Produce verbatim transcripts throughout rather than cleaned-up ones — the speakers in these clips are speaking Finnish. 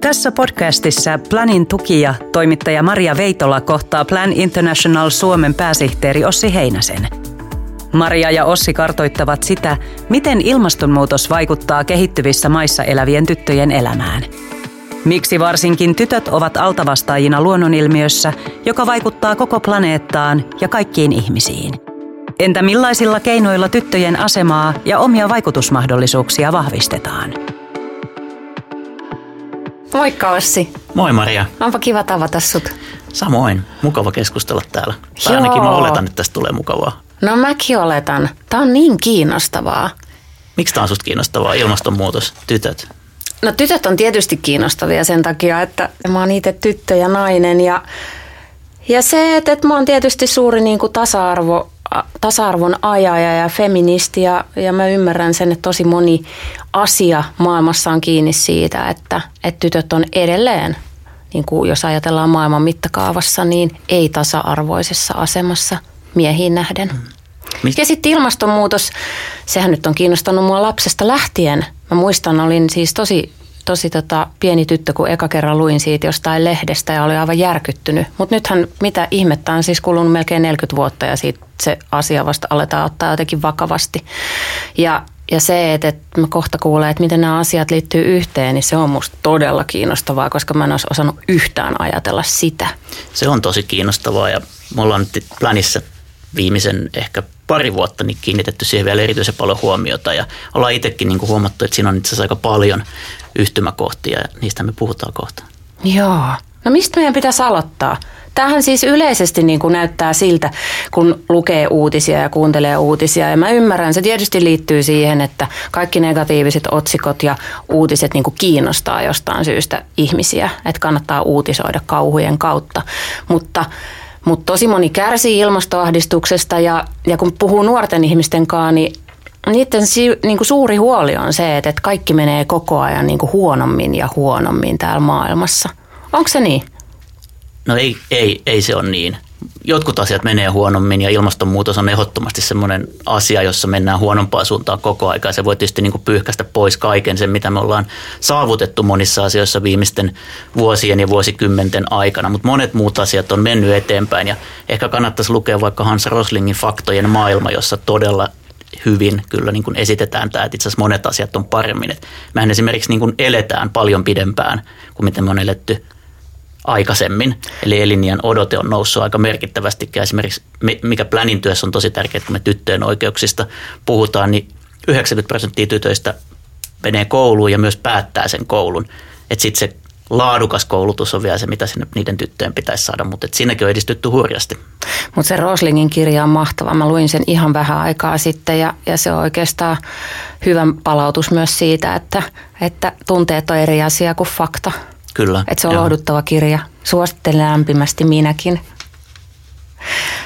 Tässä podcastissa Planin tukija toimittaja Maria Veitola kohtaa Plan International Suomen pääsihteeri Ossi Heinäsen. Maria ja Ossi kartoittavat sitä, miten ilmastonmuutos vaikuttaa kehittyvissä maissa elävien tyttöjen elämään. Miksi varsinkin tytöt ovat altavastaajina luonnonilmiössä, joka vaikuttaa koko planeettaan ja kaikkiin ihmisiin? Entä millaisilla keinoilla tyttöjen asemaa ja omia vaikutusmahdollisuuksia vahvistetaan? Moikka Ossi. Moi Maria. Onpa kiva tavata sut. Samoin. Mukava keskustella täällä. Tai Joo. ainakin mä oletan, että tästä tulee mukavaa. No mäkin oletan. Tää on niin kiinnostavaa. Miksi tää on susta kiinnostavaa? Ilmastonmuutos, tytöt. No tytöt on tietysti kiinnostavia sen takia, että mä oon itse tyttö ja nainen. Ja, ja se, että, että mä oon tietysti suuri niin kuin tasa-arvo, tasa-arvon ajaja ja feministi. Ja, ja mä ymmärrän sen, että tosi moni asia maailmassa on kiinni siitä, että, että tytöt on edelleen, niin kuin jos ajatellaan maailman mittakaavassa, niin ei tasa-arvoisessa asemassa miehiin nähden. Mit? Ja sitten ilmastonmuutos, sehän nyt on kiinnostanut mua lapsesta lähtien. Mä muistan, olin siis tosi, tosi tota pieni tyttö, kun eka kerran luin siitä jostain lehdestä ja olin aivan järkyttynyt. Mutta nythän mitä ihmettä on siis kulunut melkein neljäkymmentä vuotta ja siitä se asia vasta aletaan ottaa jotenkin vakavasti. Ja, ja se, että, että mä kohta kuulen, että miten nämä asiat liittyy yhteen, niin se on musta todella kiinnostavaa, koska mä en olisi osannut yhtään ajatella sitä. Se on tosi kiinnostavaa ja me ollaan nyt Planissa viimeisen ehkä pari vuotta niin kiinnitetty siihen vielä erityisen paljon huomiota ja ollaan itsekin niin kuin huomattu, että siinä on itse asiassa aika paljon yhtymäkohtia ja niistä me puhutaan kohta. Joo. No mistä meidän pitäisi aloittaa? Tämähän siis yleisesti niin kuin näyttää siltä, kun lukee uutisia ja kuuntelee uutisia. Ja mä ymmärrän, se tietysti liittyy siihen, että kaikki negatiiviset otsikot ja uutiset niin kuin kiinnostaa jostain syystä ihmisiä. Että kannattaa uutisoida kauhujen kautta. Mutta... Mutta tosi moni kärsii ilmastoahdistuksesta ja, ja kun puhuu nuorten ihmisten kanssa, niin niiden si, niinku suuri huoli on se, että et kaikki menee koko ajan niinku huonommin ja huonommin täällä maailmassa. Onko se niin? No ei, ei, ei se ole niin. Jotkut asiat menee huonommin ja ilmastonmuutos on ehdottomasti semmoinen asia, jossa mennään huonompaan suuntaan koko aikaa. Se voi tietysti niin kuin pyyhkäistä pois kaiken sen, mitä me ollaan saavutettu monissa asioissa viimeisten vuosien ja vuosikymmenten aikana, mutta monet muut asiat on mennyt eteenpäin ja ehkä kannattaisi lukea vaikka Hans Roslingin Faktojen maailma, jossa todella hyvin kyllä niin kuin esitetään tämä, että itse asiassa monet asiat on paremmin. Et mehän esimerkiksi niin kuin eletään paljon pidempään kuin miten me on eletty aikaisemmin. Eli eliniän odote on noussut aika merkittävästi. Esimerkiksi mikä Planin työssä on tosi tärkeää, kun me tyttöjen oikeuksista puhutaan, niin yhdeksänkymmentä prosenttia tytöistä menee kouluun ja myös päättää sen koulun. Että sitten se laadukas koulutus on vielä se, mitä sinne niiden tyttöjen pitäisi saada, mutta siinäkin on edistytty hurjasti. Mutta se Roslingin kirja on mahtava. Mä luin sen ihan vähän aikaa sitten ja, ja se on oikeastaan hyvä palautus myös siitä, että, että tunteet on eri asia kuin fakta. Kyllä. Että se on joo. lohduttava kirja. Suosittelen lämpimästi minäkin.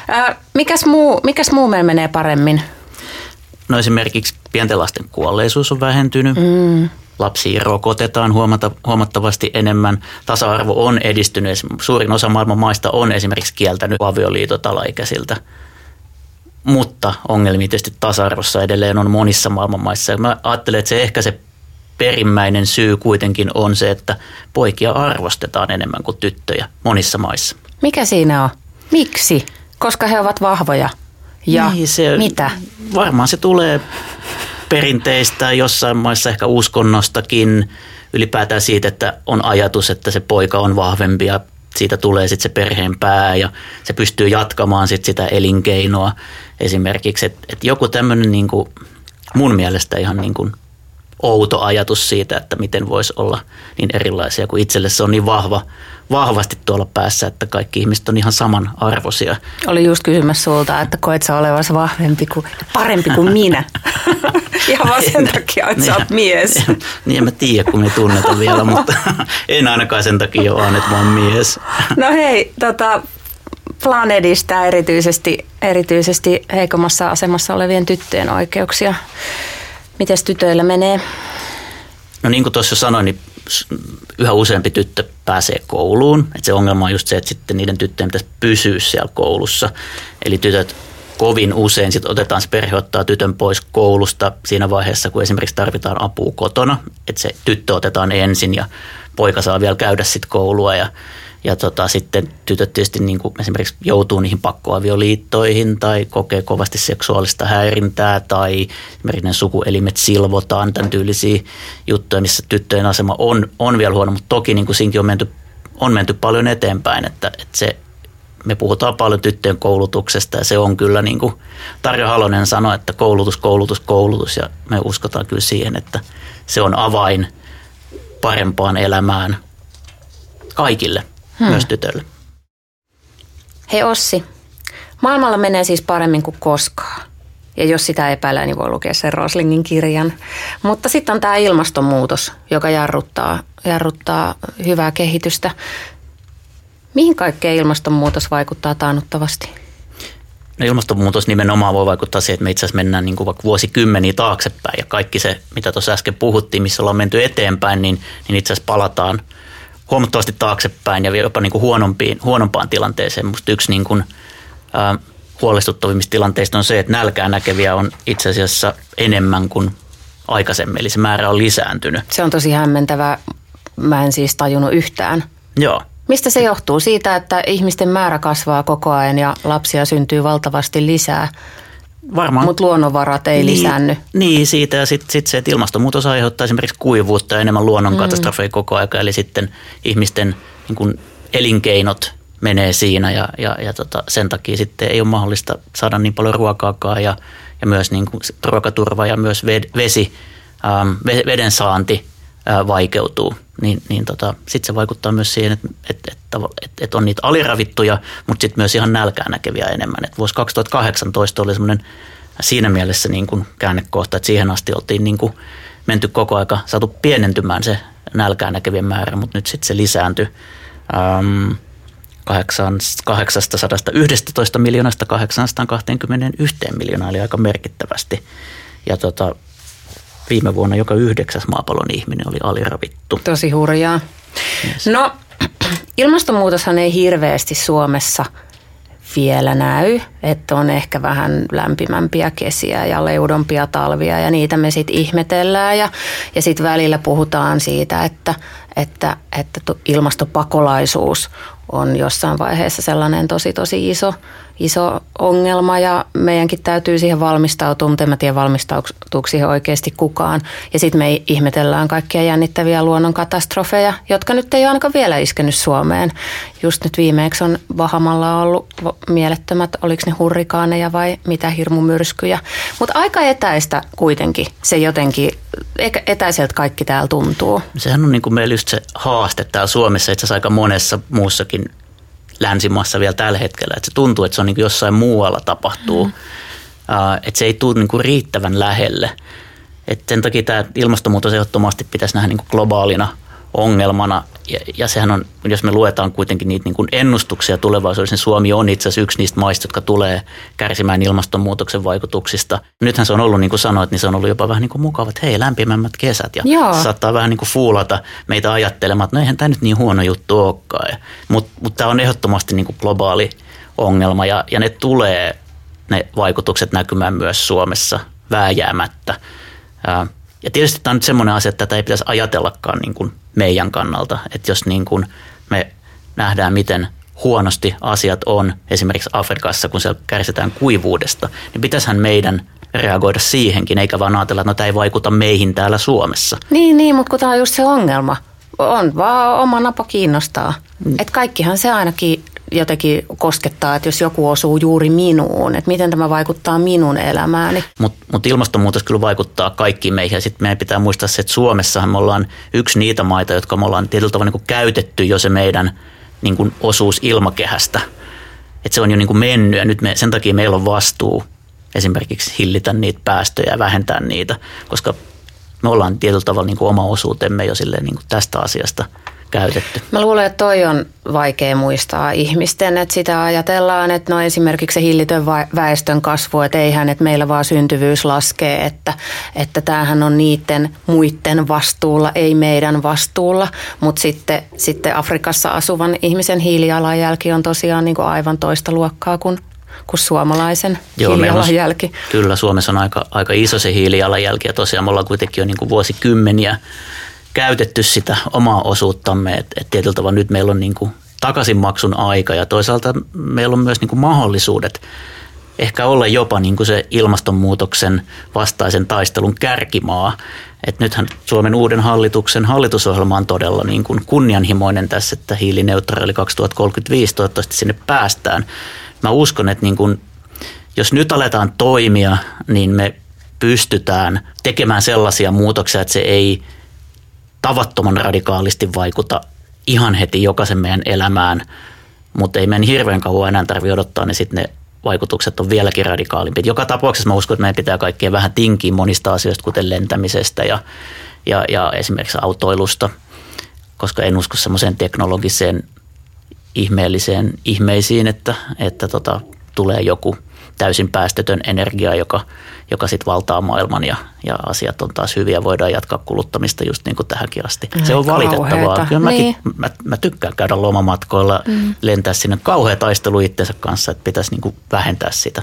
Ää, mikäs, muu, mikäs muu meillä menee paremmin? No esimerkiksi pienten lasten kuolleisuus on vähentynyt. Mm. Lapsia rokotetaan huomata, huomattavasti enemmän. Tasa-arvo on edistynyt. Suurin osa maailman maista on esimerkiksi kieltänyt avioliitot alaikäisiltä. Mutta ongelmia tietysti tasa-arvossa edelleen on monissa maailman maissa. Mä ajattelen, että se ehkä se perimmäinen syy kuitenkin on se, että poikia arvostetaan enemmän kuin tyttöjä monissa maissa. Mikä siinä on? Miksi? Koska he ovat vahvoja. Ja niin, se, mitä? Varmaan se tulee perinteistä, jossain maissa ehkä uskonnostakin, ylipäätään siitä, että on ajatus, että se poika on vahvempi ja siitä tulee sitten se perheen pää ja se pystyy jatkamaan sit sitä elinkeinoa esimerkiksi. Et, et joku tämmöinen niinku, mun mielestä ihan niin kuin outo ajatus siitä, että miten voisi olla niin erilaisia, kun itselle se on niin vahva, vahvasti tuolla päässä, että kaikki ihmiset on ihan samanarvoisia. Oli just kysymässä sulta, että koet sä olevasi vahvempi kuin, parempi kuin minä. Ihan vaan sen en, takia, että sä oot mies. En, niin en mä tiedä, kun me tunneta vielä, mutta en ainakaan sen takia vaan, että mä oon mies. No hei, tota, Plan edistää erityisesti, erityisesti heikommassa asemassa olevien tyttöjen oikeuksia. Mites tytöillä menee? No niin kuin tuossa jo sanoin, niin yhä useampi tyttö pääsee kouluun. Et se ongelma on just se, että sitten niiden tyttöjen pitäisi pysyä siellä koulussa. Eli tytöt kovin usein sit otetaan se perhe ottaa tytön pois koulusta siinä vaiheessa, kun esimerkiksi tarvitaan apua kotona. Että se tyttö otetaan ensin ja poika saa vielä käydä sit koulua ja, ja tota, sitten tytöt tietysti niin kuin esimerkiksi joutuu niihin pakkoavioliittoihin tai kokee kovasti seksuaalista häirintää tai esimerkiksi ne sukuelimet silvotaan, tämän tyylisiä juttuja, missä tyttöjen asema on, on vielä huono, mutta toki niin kuin siinkin on menty, on menty paljon eteenpäin, että, että se me puhutaan paljon tyttöjen koulutuksesta ja se on kyllä niin kuin Tarja Halonen sanoi, että koulutus, koulutus, koulutus ja me uskotaan kyllä siihen, että se on avain parempaan elämään kaikille, hmm. myös tytöille. Hei Ossi, maailmalla menee siis paremmin kuin koskaan. Ja jos sitä epäilee, niin voi lukea sen Roslingin kirjan. Mutta sitten on tämä ilmastonmuutos, joka jarruttaa, jarruttaa hyvää kehitystä. Mihin kaikkeen ilmastonmuutos vaikuttaa taannuttavasti? No ilmastonmuutos nimenomaan voi vaikuttaa siihen, että me itse asiassa mennään niin kuin vaikka vuosikymmeniä taaksepäin. Ja kaikki se, mitä tuossa äsken puhuttiin, missä ollaan menty eteenpäin, niin, niin itse asiassa palataan huomattavasti taaksepäin ja jopa niin kuin huonompiin, huonompaan tilanteeseen. Musta yksi niin kuin, äh, huolestuttavimmista tilanteista on se, että nälkää näkeviä on itse asiassa enemmän kuin aikaisemmin. Eli se määrä on lisääntynyt. Se on tosi hämmentävää. Mä en siis tajunnut yhtään. Joo. Mistä se johtuu? Siitä, että ihmisten määrä kasvaa koko ajan ja lapsia syntyy valtavasti lisää, mutta luonnonvarat ei niin, lisäänny. Niin, siitä ja sitten sit se, että ilmastonmuutos aiheuttaa esimerkiksi kuivuutta ja enemmän luonnonkatastrofeja mm. koko ajan. Eli sitten ihmisten niin kun elinkeinot menee siinä ja, ja, ja tota, sen takia sitten ei ole mahdollista saada niin paljon ruokaakaan ja, ja myös niin kun ruokaturva ja myös ved, vesi, ähm, veden saanti äh, vaikeutuu. niin, niin tota, sitten se vaikuttaa myös siihen, että et, et, et, et on niitä aliravittuja, mutta sitten myös ihan nälkää näkeviä enemmän. Et vuosi kaksituhattakahdeksantoista oli semmoinen siinä mielessä niin kuin käännekohta, että siihen asti oltiin niin kuin menty koko aika, saatu pienentymään se nälkää näkevien määrä, mutta nyt sitten se lisääntyi ähm, kahdeksansataayksitoista miljoonasta kahdeksansataakaksikymmentäyksi miljoonaa, eli aika merkittävästi. Ja tota, viime vuonna joka yhdeksäs maapallon ihminen oli aliravittu. Tosi hurjaa. Yes. No, ilmastonmuutoshan ei hirveästi Suomessa vielä näy, että on ehkä vähän lämpimämpiä kesiä ja leudompia talvia ja niitä me sitten ihmetellään ja, ja sitten välillä puhutaan siitä, että, että, että ilmastopakolaisuus on jossain vaiheessa sellainen tosi tosi iso, iso ongelma ja meidänkin täytyy siihen valmistautua, mutta en mä tiedä valmistautuuko siihen oikeasti kukaan. Ja sitten me ihmetellään kaikkia jännittäviä luonnonkatastrofeja, jotka nyt ei ainakaan vielä iskenyt Suomeen. Just nyt viimeeksi on Bahamalla ollut mielettömät, oliko ne hurrikaaneja vai mitä hirmumyrskyjä. Mutta aika etäistä kuitenkin se jotenkin, etäiseltä kaikki täällä tuntuu. Sehän on niin kuin meillä just se haaste täällä Suomessa, itse asiassa aika monessa muussakin länsimaassa vielä tällä hetkellä, että se tuntuu, että se on niin kuin jossain muualla tapahtuu, mm. uh, että se ei tule niin kuin riittävän lähelle. Et sen takia tämä ilmastonmuutos ehdottomasti pitäisi nähdä niin kuin globaalina ongelmana ja, ja sehän on, jos me luetaan kuitenkin niitä niin kuin ennustuksia tulevaisuudessa, niin Suomi on itse asiassa yksi niistä maista, jotka tulee kärsimään ilmastonmuutoksen vaikutuksista. Nythän se on ollut, niin kuin sanoit, niin se on ollut jopa vähän niin kuin mukava, että hei, lämpimämmät kesät ja Joo. saattaa vähän niin kuin fuulata meitä ajattelemaan, että no eihän tämä nyt niin huono juttu olekaan. Mutta mut tämä on ehdottomasti niin kuin globaali ongelma ja, ja ne tulee, ne vaikutukset näkymään myös Suomessa vääjäämättä. Ja tietysti tämä on nyt semmoinen asia, että tätä ei pitäisi ajatellakaan niin kuin meidän kannalta, että jos niin kuin me nähdään, miten huonosti asiat on esimerkiksi Afrikassa, kun siellä kärsitään kuivuudesta, niin pitäisihän meidän reagoida siihenkin, eikä vaan ajatella, että no tämä ei vaikuta meihin täällä Suomessa. Niin, niin mutta kun tämä on just se ongelma. On vaan oma napa kiinnostaa. Mm. Että kaikkihan se ainakin jotenkin koskettaa, että jos joku osuu juuri minuun, että miten tämä vaikuttaa minun elämääni. Mutta mut ilmastonmuutos kyllä vaikuttaa kaikkiin meihin. Sitten meidän pitää muistaa se, että Suomessahan me ollaan yksi niitä maita, jotka me ollaan tietyllä tavalla niin kuin käytetty jo se meidän niin kuin osuus ilmakehästä. Että se on jo niin kuin mennyt ja nyt me, sen takia meillä on vastuu esimerkiksi hillitä niitä päästöjä ja vähentää niitä, koska me ollaan tietyllä tavalla niin kuin oma osuutemme jo silleen niin kuin tästä asiasta käytetty. Mä luulen, että toi on vaikea muistaa ihmisten, että sitä ajatellaan, että no esimerkiksi se hillitön väestön kasvu, että eihän, että meillä vaan syntyvyys laskee, että, että tämähän on niiden muiden vastuulla, ei meidän vastuulla, mutta sitten, sitten Afrikassa asuvan ihmisen hiilijalanjälki on tosiaan niin kuin aivan toista luokkaa kuin kuin suomalaisen Joo, hiilijalanjälki. On, kyllä, Suomessa on aika, aika iso se hiilijalanjälki ja tosiaan me ollaan kuitenkin jo niin kuin vuosikymmeniä käytetty sitä omaa osuuttamme, että et tietyllä tavalla nyt meillä on niin kuin takaisinmaksun aika ja toisaalta meillä on myös niin kuin mahdollisuudet ehkä olla jopa niin kuin se ilmastonmuutoksen vastaisen taistelun kärkimaa. Et nythän Suomen uuden hallituksen hallitusohjelma on todella niin kuin kunnianhimoinen tässä, että hiilineutraali kaksituhattakolmekymmentäviisi, toivottavasti sinne päästään. Mä uskon, että niin kuin, jos nyt aletaan toimia, niin me pystytään tekemään sellaisia muutoksia, että se ei tavattoman radikaalisti vaikuta ihan heti jokaisen meidän elämään, mutta ei meidän hirveän kauan enää tarvitse odottaa, niin sitten ne vaikutukset on vieläkin radikaalimpi. Joka tapauksessa mä uskon, että meidän pitää kaikkea vähän tinkiä monista asioista, kuten lentämisestä ja, ja, ja esimerkiksi autoilusta, koska en usko semmoiseen teknologiseen ihmeelliseen ihmeisiin, että, että tota, tulee joku täysin päästötön energia, joka, joka sitten valtaa maailman ja, ja asiat on taas hyviä. Voidaan jatkaa kuluttamista just niin kuin tähänkin asti. Mm, se on valitettavaa. Kyllä mäkin, niin. mä, mä tykkään käydä lomamatkoilla, mm. lentää sinne. Kauhea taistelu itsensä kanssa, että pitäisi niin kuin vähentää sitä.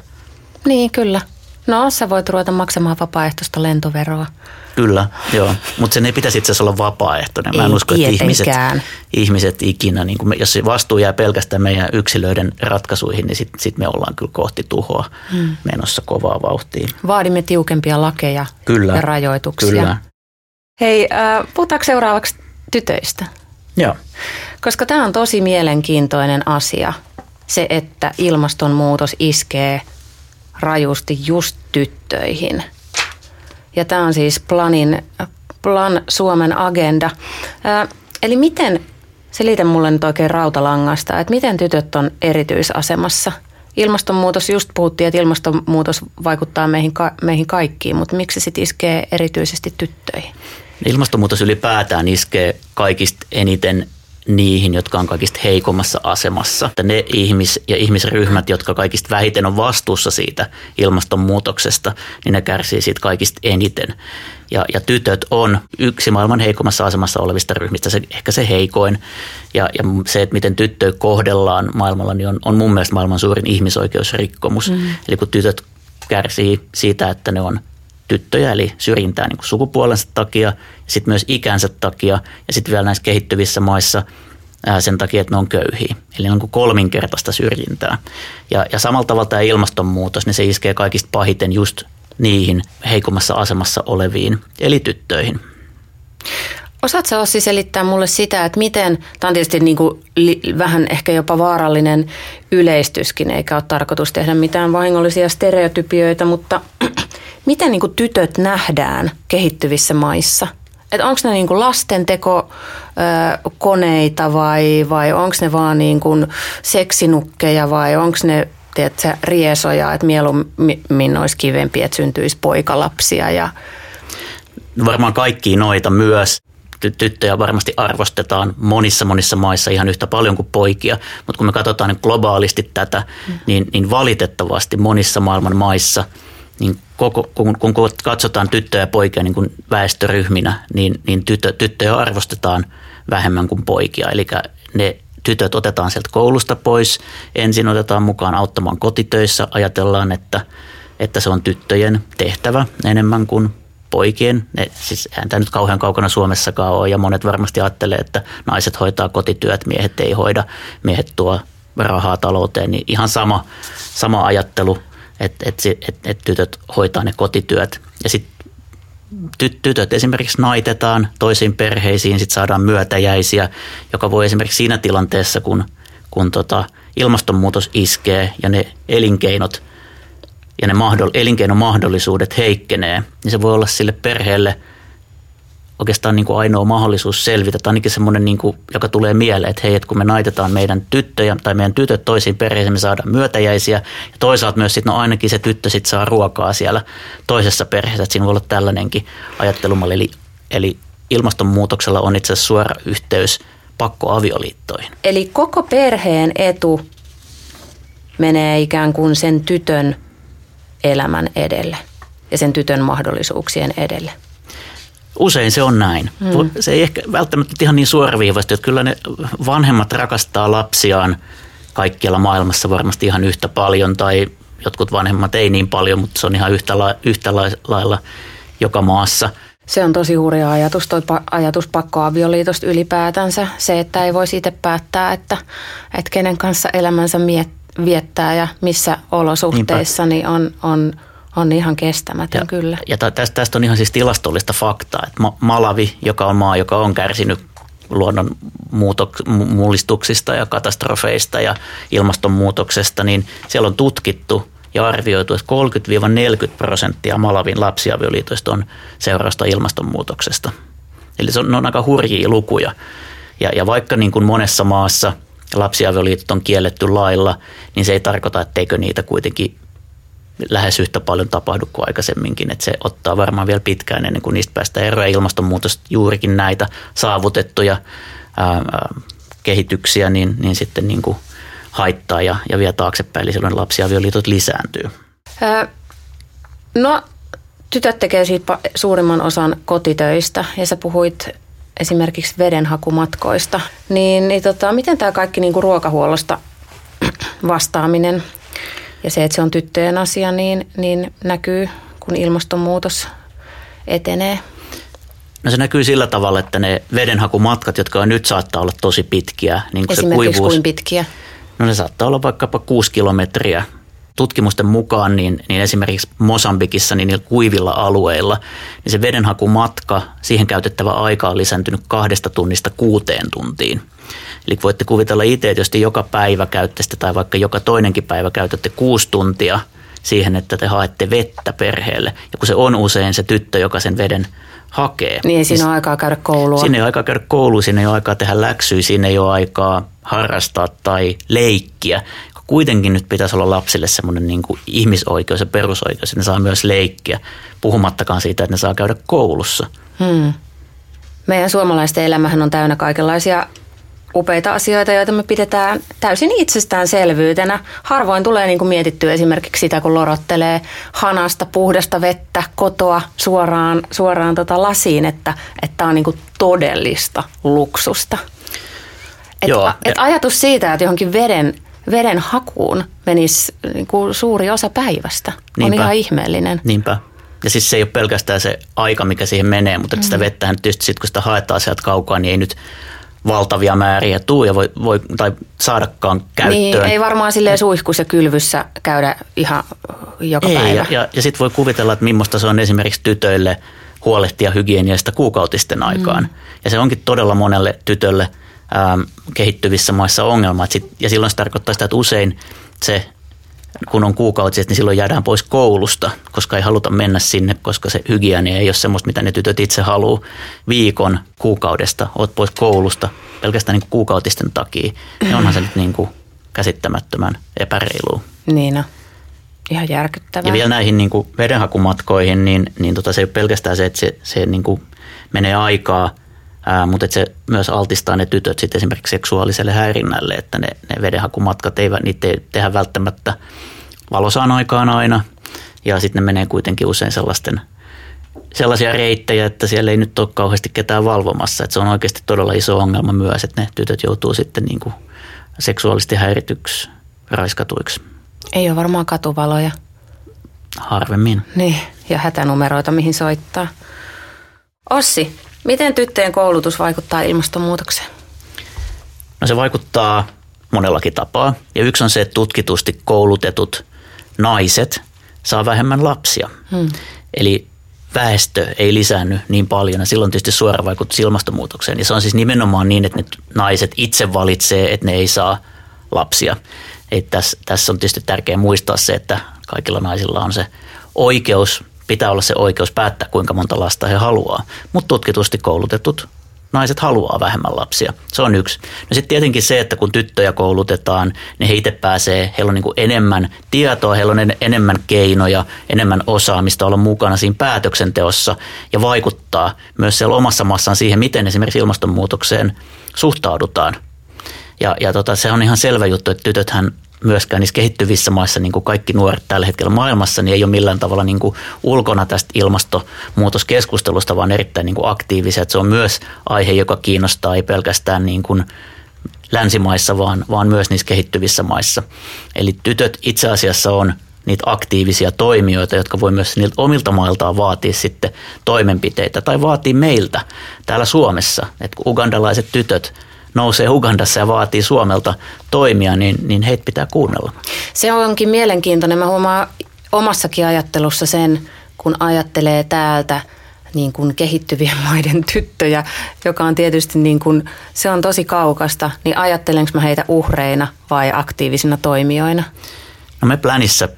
Niin, kyllä. No, sä voit ruveta maksamaan vapaaehtoista lentoveroa. Kyllä, joo. Mutta sen ei pitäisi itse asiassa olla vapaaehtoinen. Mä en ei usko, että ihmiset, ihmiset ikinä, niin kun jos vastuu jää pelkästään meidän yksilöiden ratkaisuihin, niin sitten sit me ollaan kyllä kohti tuhoa hmm. menossa kovaa vauhtiin. Vaadimme tiukempia lakeja kyllä, ja rajoituksia. Kyllä. Hei, äh, puhutaanko seuraavaksi tytöistä? Joo. Koska tämä on tosi mielenkiintoinen asia, se, että ilmastonmuutos iskee rajusti just tyttöihin. Ja tämä on siis Planin, Plan Suomen agenda. Ää, eli miten, selitä mulle nyt oikein rautalangasta, että miten tytöt on erityisasemassa? Ilmastonmuutos, just puhuttiin, että ilmastonmuutos vaikuttaa meihin, ka, meihin kaikkiin, mutta miksi se sitten iskee erityisesti tyttöihin? Ilmastonmuutos ylipäätään iskee kaikista eniten niihin, jotka on kaikista heikommassa asemassa. Ne ihmis- ja ihmisryhmät, jotka kaikista vähiten on vastuussa siitä ilmastonmuutoksesta, niin ne kärsii siitä kaikista eniten. Ja, ja tytöt on yksi maailman heikommassa asemassa olevista ryhmistä, se, ehkä se heikoin. Ja, ja se, että miten tyttöä kohdellaan maailmalla, niin on, on mun mielestä maailman suurin ihmisoikeusrikkomus. Mm. Eli kun tytöt kärsii siitä, että ne on tyttöjä, eli syrjintää niin kuin sukupuolensa takia, sitten myös ikänsä takia ja sitten vielä näissä kehittyvissä maissa ää, sen takia, että ne on köyhiä. Eli on niin kuin kolminkertaista syrjintää. Ja, ja samalla tavalla tämä ilmastonmuutos, niin se iskee kaikista pahiten just niihin heikommassa asemassa oleviin, eli tyttöihin. Osaatko Ossi selittää mulle sitä, että miten, tämä on tietysti niin kuin li, vähän ehkä jopa vaarallinen yleistyskin, eikä ole tarkoitus tehdä mitään vahingollisia stereotypioita, mutta miten niin kuin tytöt nähdään kehittyvissä maissa? Että onko ne niin kuin lastentekokoneita vai, vai onko ne vaan niin kuin seksinukkeja vai onko ne tiedätkö, riesoja, että mieluummin olisi kivempi, että syntyisi poikalapsia? Ja varmaan kaikki noita myös. Tyttöjä varmasti arvostetaan monissa monissa maissa ihan yhtä paljon kuin poikia, mutta kun me katsotaan niin globaalisti tätä, niin, niin valitettavasti monissa maailman maissa niin koko, kun, kun katsotaan tyttöjä ja poikia niin kuin väestöryhminä, niin, niin tytö, tyttöjä arvostetaan vähemmän kuin poikia. Eli ne tytöt otetaan sieltä koulusta pois, ensin otetaan mukaan auttamaan kotitöissä, ajatellaan, että, että se on tyttöjen tehtävä enemmän kuin poikien. Ne, siis eihän tämä nyt kauhean kaukana Suomessakaan ole ja monet varmasti ajattelee, että naiset hoitaa kotityöt, miehet ei hoida, miehet tuo rahaa talouteen, niin ihan sama, sama ajattelu. Että et, et, et tytöt hoitaa ne kotityöt ja sitten ty, tytöt esimerkiksi naitetaan toisiin perheisiin, sitten saadaan myötäjäisiä, joka voi esimerkiksi siinä tilanteessa, kun, kun tota ilmastonmuutos iskee ja ne elinkeinot ja ne mahdoll, elinkeinomahdollisuudet heikkenee, niin se voi olla sille perheelle oikeastaan niin kuin ainoa mahdollisuus selvitä. Tai ainakin semmoinen, niin kuin, joka tulee mieleen, että hei, että kun me naitetaan meidän tyttöjä tai meidän tytöt toisiin perheisiin, me saadaan myötäjäisiä. Ja toisaalta myös sit, no ainakin se tyttö sit saa ruokaa siellä toisessa perheessä. Että siinä voi olla tällainenkin ajattelumalli. Eli, eli ilmastonmuutoksella on itse asiassa suora yhteys pakkoavioliittoihin. Eli koko perheen etu menee ikään kuin sen tytön elämän edelle ja sen tytön mahdollisuuksien edelle. Usein se on näin. Mm. Se ei ehkä välttämättä ihan niin suoraviivaisesti, että kyllä ne vanhemmat rakastaa lapsiaan kaikkialla maailmassa varmasti ihan yhtä paljon, tai jotkut vanhemmat ei niin paljon, mutta se on ihan yhtä, la- yhtä lailla joka maassa. Se on tosi hurja ajatus, tuo ajatus pakkoavioliitosta ylipäätänsä. Se, että ei voisi itse päättää, että, että kenen kanssa elämänsä miet- viettää ja missä olosuhteissa, niin on, on, on ihan kestämätön ja, kyllä. Ja tästä, tästä on ihan siis tilastollista faktaa, että Malavi, joka on maa, joka on kärsinyt luonnon muutok- mullistuksista ja katastrofeista ja ilmastonmuutoksesta, niin siellä on tutkittu ja arvioitu, että kolmekymmentä–neljäkymmentä prosenttia Malavin lapsiavioliitoista on seurausta ilmastonmuutoksesta. Eli se on, on aika hurjia lukuja. Ja, ja vaikka niin kuin monessa maassa lapsiavioliitot on kielletty lailla, niin se ei tarkoita, etteikö niitä kuitenkin lähes yhtä paljon tapahdu kuin aikaisemminkin. Että se ottaa varmaan vielä pitkään ennen kuin niistä päästään eroon. Ilmastonmuutosta juurikin näitä saavutettuja ää, kehityksiä, niin, niin sitten niin kuin haittaa ja, ja vie taaksepäin, eli silloin lapsiavioliitot lisääntyy. Öö, no, tytöt tekee siitä suurimman osan kotitöistä, ja sä puhuit esimerkiksi vedenhakumatkoista. Niin, niin tota, miten tämä kaikki niinku ruokahuollosta vastaaminen ja se, että se on tyttöjen asia, niin, niin näkyy, kun ilmastonmuutos etenee? No se näkyy sillä tavalla, että ne vedenhakumatkat, jotka on nyt saattaa olla tosi pitkiä. Niin kun esimerkiksi se kuivuus, kuin pitkiä? No ne saattaa olla vaikkapa kuusi kilometriä. Tutkimusten mukaan niin, niin esimerkiksi Mosambikissa niin niillä kuivilla alueilla, niin se vedenhakumatka, siihen käytettävä aika on lisääntynyt kahdesta tunnista kuuteen tuntiin. Eli voitte kuvitella itse, että jos te joka päivä käyttäisitte tai vaikka joka toinenkin päivä käytätte kuusi tuntia siihen, että te haette vettä perheelle. Ja kun se on usein se tyttö, joka sen veden hakee. Niin ei siinä ole aikaa käydä koulua. Siinä ei ole aikaa käydä koulua, siinä ei ole aikaa tehdä läksyä, siinä ei ole aikaa harrastaa tai leikkiä. Kuitenkin nyt pitäisi olla lapsille semmoinen niin kuin ihmisoikeus ja perusoikeus, että ne saa myös leikkiä, puhumattakaan siitä, että ne saa käydä koulussa. Hmm. Meidän suomalaisten elämähän on täynnä kaikenlaisia upeita asioita, joita me pidetään täysin itsestäänselvyytenä. Harvoin tulee niin kuin mietittyä esimerkiksi sitä, kun lorottelee hanasta puhdasta vettä kotoa suoraan, suoraan tota lasiin, että tämä on niin kuin todellista luksusta. Et, Joo, et ajatus siitä, että johonkin veden, veden hakuun menisi niin kuin suuri osa päivästä, niinpä, on ihan ihmeellinen. Niinpä. Ja siis se ei ole pelkästään se aika, mikä siihen menee, mutta mm-hmm. sitä vettähän tietysti sitten, kun sitä haetaan sieltä kaukaa, niin ei nyt valtavia määriä tuu ja voi, voi tai saadakaan käyttöön. Niin, ei varmaan silleen suihkussa ja kylvyssä käydä ihan joka ei, päivä. Ja, ja, ja sitten voi kuvitella, että millaista se on esimerkiksi tytöille huolehtia hygieniasta kuukautisten aikaan. Mm. Ja se onkin todella monelle tytölle ähm, kehittyvissä maissa ongelma. Sit, ja silloin se tarkoittaa sitä, että usein se, kun on kuukautiset, niin silloin jäädään pois koulusta, koska ei haluta mennä sinne, koska se hygienia ei ole semmoista, mitä ne tytöt itse haluaa. Viikon kuukaudesta oot pois koulusta pelkästään niin kuin kuukautisten takia. Ne onhan se nyt niin kuin käsittämättömän epäreilua. Niin on. Ihan järkyttävää. Ja vielä näihin niin kuin vedenhakumatkoihin, niin, niin tota se ei ole pelkästään se, että se, se niin kuin menee aikaa, ää, mutta että se myös altistaa ne tytöt sit esimerkiksi seksuaaliselle häirinnälle, että ne, ne vedenhakumatkat, eivät, niitä ei tehdä välttämättä valosaan aikaan aina, ja sitten ne menee kuitenkin usein sellaisten, sellaisia reittejä, että siellä ei nyt ole kauheasti ketään valvomassa. Että se on oikeasti todella iso ongelma myös, että ne tytöt joutuu sitten niin kuin seksuaalisesti häirityksi, raiskatuiksi. Ei ole varmaan katuvaloja. Harvemmin. Niin, ja hätänumeroita, mihin soittaa. Ossi, miten tyttöjen koulutus vaikuttaa ilmastonmuutokseen? No se vaikuttaa monellakin tapaa. Ja yksi on se, että tutkitusti koulutetut naiset saa vähemmän lapsia. Hmm. Eli väestö ei lisäänny niin paljon ja silloin tietysti suora vaikutus ilmastonmuutokseen. Ja se on siis nimenomaan niin, että ne naiset itse valitsee, että ne ei saa lapsia. Tässä, tässä on tietysti tärkeää muistaa se, että kaikilla naisilla on se oikeus, pitää olla se oikeus päättää, kuinka monta lasta he haluaa. Mutta tutkitusti koulutetut naiset haluaa vähemmän lapsia. Se on yksi. No sitten tietenkin se, että kun tyttöjä koulutetaan, niin he itse pääsee, heillä on niin kuin enemmän tietoa, heillä on en, enemmän keinoja, enemmän osaamista olla mukana siinä päätöksenteossa ja vaikuttaa myös siellä omassa maassaan siihen, miten esimerkiksi ilmastonmuutokseen suhtaudutaan. Ja, ja tota, se on ihan selvä juttu, että tytöthän myöskään niissä kehittyvissä maissa, niin kuin kaikki nuoret tällä hetkellä maailmassa, niin ei ole millään tavalla niin kuin ulkona tästä ilmastonmuutoskeskustelusta, vaan erittäin niin kuin aktiivisia. Että se on myös aihe, joka kiinnostaa ei pelkästään niin kuin länsimaissa, vaan, vaan myös niissä kehittyvissä maissa. Eli tytöt itse asiassa on niitä aktiivisia toimijoita, jotka voi myös niiltä omilta mailtaan vaatia sitten toimenpiteitä tai vaatii meiltä täällä Suomessa, että kun ugandalaiset tytöt nousee Ugandassa ja vaatii Suomelta toimia, niin, niin heitä pitää kuunnella. Se onkin mielenkiintoinen. Mä huomaan omassakin ajattelussa sen, kun ajattelee täältä niin kuin kehittyvien maiden tyttöjä, joka on tietysti niin kuin, se on tosi kaukasta, niin ajattelenko mä heitä uhreina vai aktiivisina toimijoina? No me Planissa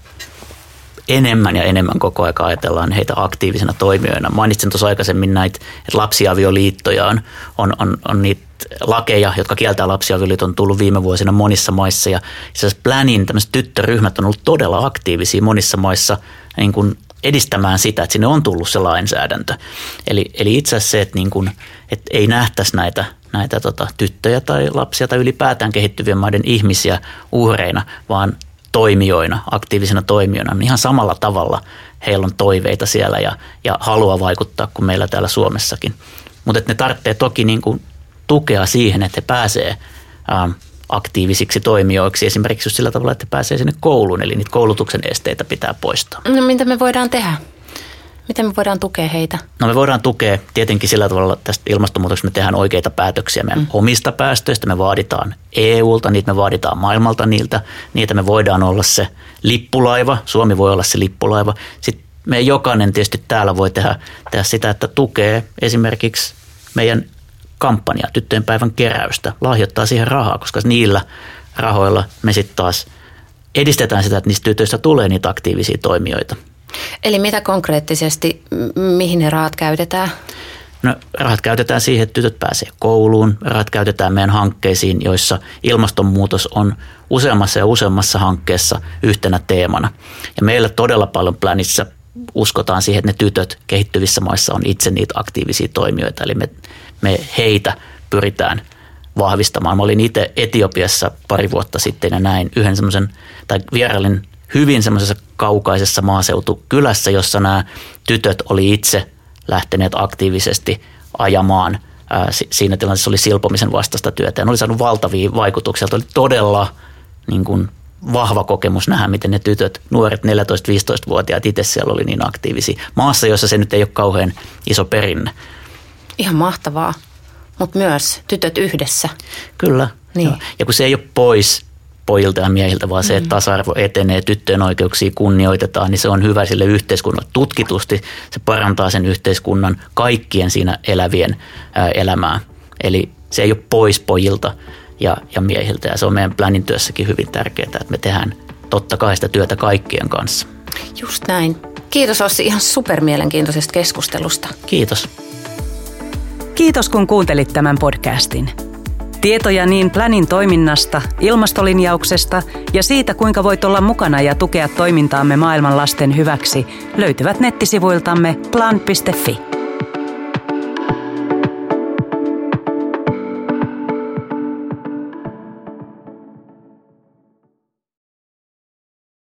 enemmän ja enemmän koko ajan ajatellaan heitä aktiivisina toimijoina. Mainitsin tuossa aikaisemmin näitä, että lapsiavioliittoja on, on, on, on niitä lakeja, jotka kieltää lapsiavioliiton, on tullut viime vuosina monissa maissa. Ja itse asiassa Planin tämmöiset tyttöryhmät on ollut todella aktiivisia monissa maissa niin kuin edistämään sitä, että sinne on tullut se lainsäädäntö. Eli, eli itse asiassa se, että, niin kuin, että ei nähtäisi näitä, näitä tota, tyttöjä tai lapsia tai ylipäätään kehittyvien maiden ihmisiä uhreina, vaan toimijoina, aktiivisina toimijoina, niin ihan samalla tavalla heillä on toiveita siellä ja, ja halua vaikuttaa kuin meillä täällä Suomessakin. Mutta ne tarvitsee toki niin kuin tukea siihen, että he pääsee ähm, aktiivisiksi toimijoiksi esimerkiksi sillä tavalla, että he pääsee sinne kouluun, eli niitä koulutuksen esteitä pitää poistaa. No mitä me voidaan tehdä? Miten me voidaan tukea heitä? No me voidaan tukea tietenkin sillä tavalla, että tästä ilmastonmuutoksesta me tehdään oikeita päätöksiä meidän mm. omista päästöistä. Me vaaditaan E U:lta, niitä me vaaditaan maailmalta niiltä. Niitä me voidaan olla se lippulaiva. Suomi voi olla se lippulaiva. Sitten me jokainen tietysti täällä voi tehdä, tehdä sitä, että tukee esimerkiksi meidän kampanjaa, tyttöjen päivän keräystä, lahjoittaa siihen rahaa, koska niillä rahoilla me sitten taas edistetään sitä, että niistä tytöistä tulee niitä aktiivisia toimijoita. Eli mitä konkreettisesti, mihin ne rahat käytetään? No rahat käytetään siihen, että tytöt pääsee kouluun. Rahat käytetään meidän hankkeisiin, joissa ilmastonmuutos on useammassa ja useammassa hankkeessa yhtenä teemana. Ja meillä todella paljon Planissa uskotaan siihen, että ne tytöt kehittyvissä maissa on itse niitä aktiivisia toimijoita. Eli me, me heitä pyritään vahvistamaan. Mä olin itse Etiopiassa pari vuotta sitten ja näin yhden semmoisen, tai vierailin hyvin semmoisessa kaukaisessa maaseutukylässä, jossa nämä tytöt oli itse lähteneet aktiivisesti ajamaan. Ää, siinä tilanteessa oli silpomisen vastaista työtä ja ne oli saanut valtavia vaikutuksia. Tämä oli todella niin kuin vahva kokemus nähdä, miten ne tytöt, nuoret neljätoista-viisitoistavuotiaat itse siellä oli niin aktiivisia. Maassa, jossa se nyt ei ole kauhean iso perinne. Ihan mahtavaa, mutta myös tytöt yhdessä. Kyllä. Niin. Ja kun se ei ole pois pojilta ja miehiltä, vaan se, että tasa-arvo etenee, tyttöjen oikeuksia kunnioitetaan, niin se on hyvä sille yhteiskunnalle tutkitusti. Se parantaa sen yhteiskunnan kaikkien siinä elävien ää, elämää. Eli se ei ole pois pojilta ja, ja miehiltä. Ja se on meidän Planin työssäkin hyvin tärkeää, että me tehdään totta kai sitä työtä kaikkien kanssa. Just näin. Kiitos Ossi ihan supermielenkiintoisesta keskustelusta. Kiitos. Kiitos kun kuuntelit tämän podcastin. Tietoja niin Planin toiminnasta, ilmastolinjauksesta ja siitä, kuinka voit olla mukana ja tukea toimintaamme maailman lasten hyväksi, löytyvät nettisivuiltamme plan piste fi.